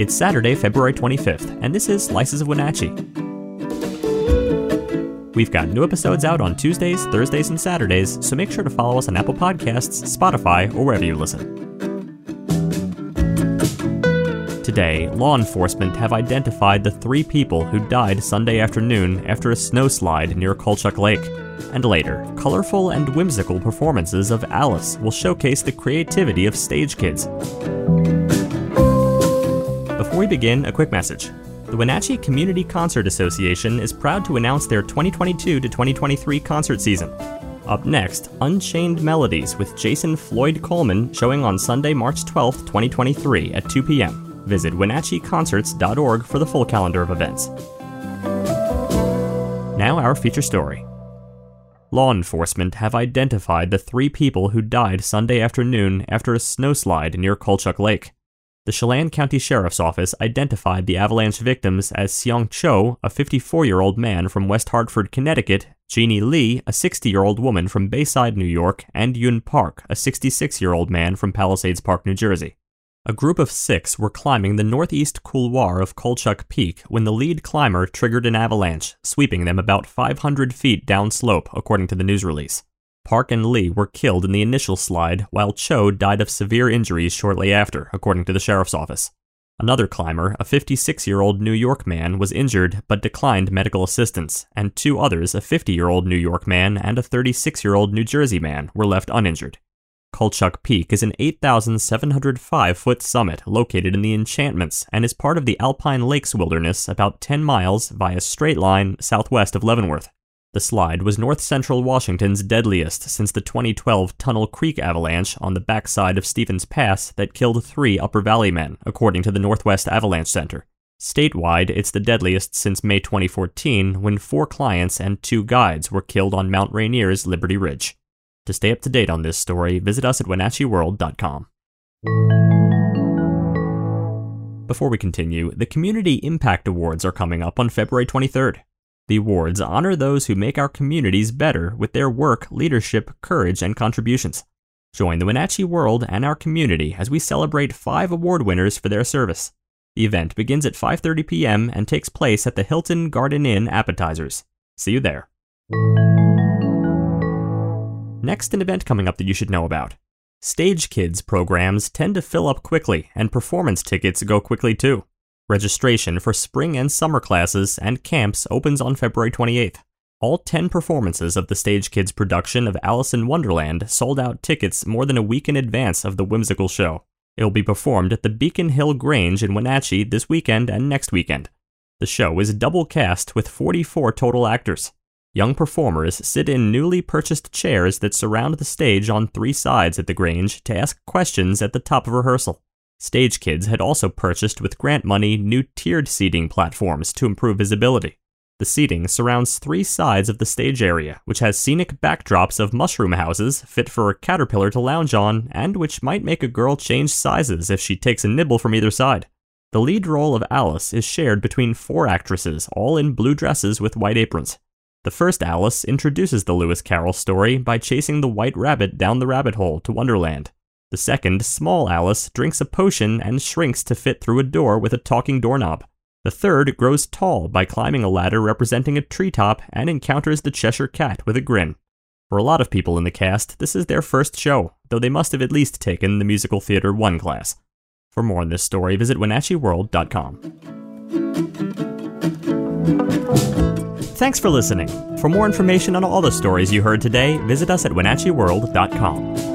It's Saturday, February 25th, and this is Slices of Wenatchee. We've got new episodes out on Tuesdays, Thursdays, and Saturdays, so make sure to follow us on Apple Podcasts, Spotify, or wherever you listen. Today, law enforcement have identified the three people who died Sunday afternoon after a snowslide near Colchuck Lake. And later, colorful and whimsical performances of Alice will showcase the creativity of Stage Kids. Before we begin, a quick message. The Wenatchee Community Concert Association is proud to announce their 2022 to 2023 concert season. Up next, Unchained Melodies with Jason Floyd Coleman, showing on Sunday, March 12, 2023 at 2 p.m. Visit WenatcheeConcerts.org for the full calendar of events. Now our feature story. Law enforcement have identified the three people who died Sunday afternoon after a snowslide near Colchuck Lake. The Chelan County Sheriff's Office identified the avalanche victims as Xiong Cho, a 54-year-old man from West Hartford, Connecticut, Jeannie Lee, a 60-year-old woman from Bayside, New York, and Yun Park, a 66-year-old man from Palisades Park, New Jersey. A group of six were climbing the northeast couloir of Colchuck Peak when the lead climber triggered an avalanche, sweeping them about 500 feet downslope, according to the news release. Park and Lee were killed in the initial slide, while Cho died of severe injuries shortly after, according to the sheriff's office. Another climber, a 56-year-old New York man, was injured but declined medical assistance, and two others, a 50-year-old New York man and a 36-year-old New Jersey man, were left uninjured. Colchuck Peak is an 8,705-foot summit located in the Enchantments and is part of the Alpine Lakes Wilderness about 10 miles via straight line southwest of Leavenworth. The slide was north-central Washington's deadliest since the 2012 Tunnel Creek avalanche on the backside of Stevens Pass that killed three Upper Valley men, according to the Northwest Avalanche Center. Statewide, it's the deadliest since May 2014, when four clients and two guides were killed on Mount Rainier's Liberty Ridge. To stay up to date on this story, visit us at WenatcheeWorld.com. Before we continue, the Community Impact Awards are coming up on February 23rd. The awards honor those who make our communities better with their work, leadership, courage, and contributions. Join the Wenatchee World and our community as we celebrate five award winners for their service. The event begins at 5:30 p.m. and takes place at the Hilton Garden Inn Appetizers. See you there. Next, an event coming up that you should know about. Stage Kids programs tend to fill up quickly, and performance tickets go quickly too. Registration for spring and summer classes and camps opens on February 28th. All 10 performances of the Stage Kids production of Alice in Wonderland sold out tickets more than a week in advance of the whimsical show. It will be performed at the Beacon Hill Grange in Wenatchee this weekend and next weekend. The show is double cast with 44 total actors. Young performers sit in newly purchased chairs that surround the stage on three sides at the Grange to ask questions at the top of rehearsal. Stage Kids had also purchased with grant money new tiered seating platforms to improve visibility. The seating surrounds three sides of the stage area, which has scenic backdrops of mushroom houses fit for a caterpillar to lounge on, and which might make a girl change sizes if she takes a nibble from either side. The lead role of Alice is shared between four actresses, all in blue dresses with white aprons. The first Alice introduces the Lewis Carroll story by chasing the white rabbit down the rabbit hole to Wonderland. The second, small Alice, drinks a potion and shrinks to fit through a door with a talking doorknob. The third grows tall by climbing a ladder representing a treetop and encounters the Cheshire Cat with a grin. For a lot of people in the cast, this is their first show, though they must have at least taken the Musical Theater 1 class. For more on this story, visit WenatcheeWorld.com. Thanks for listening. For more information on all the stories you heard today, visit us at WenatcheeWorld.com.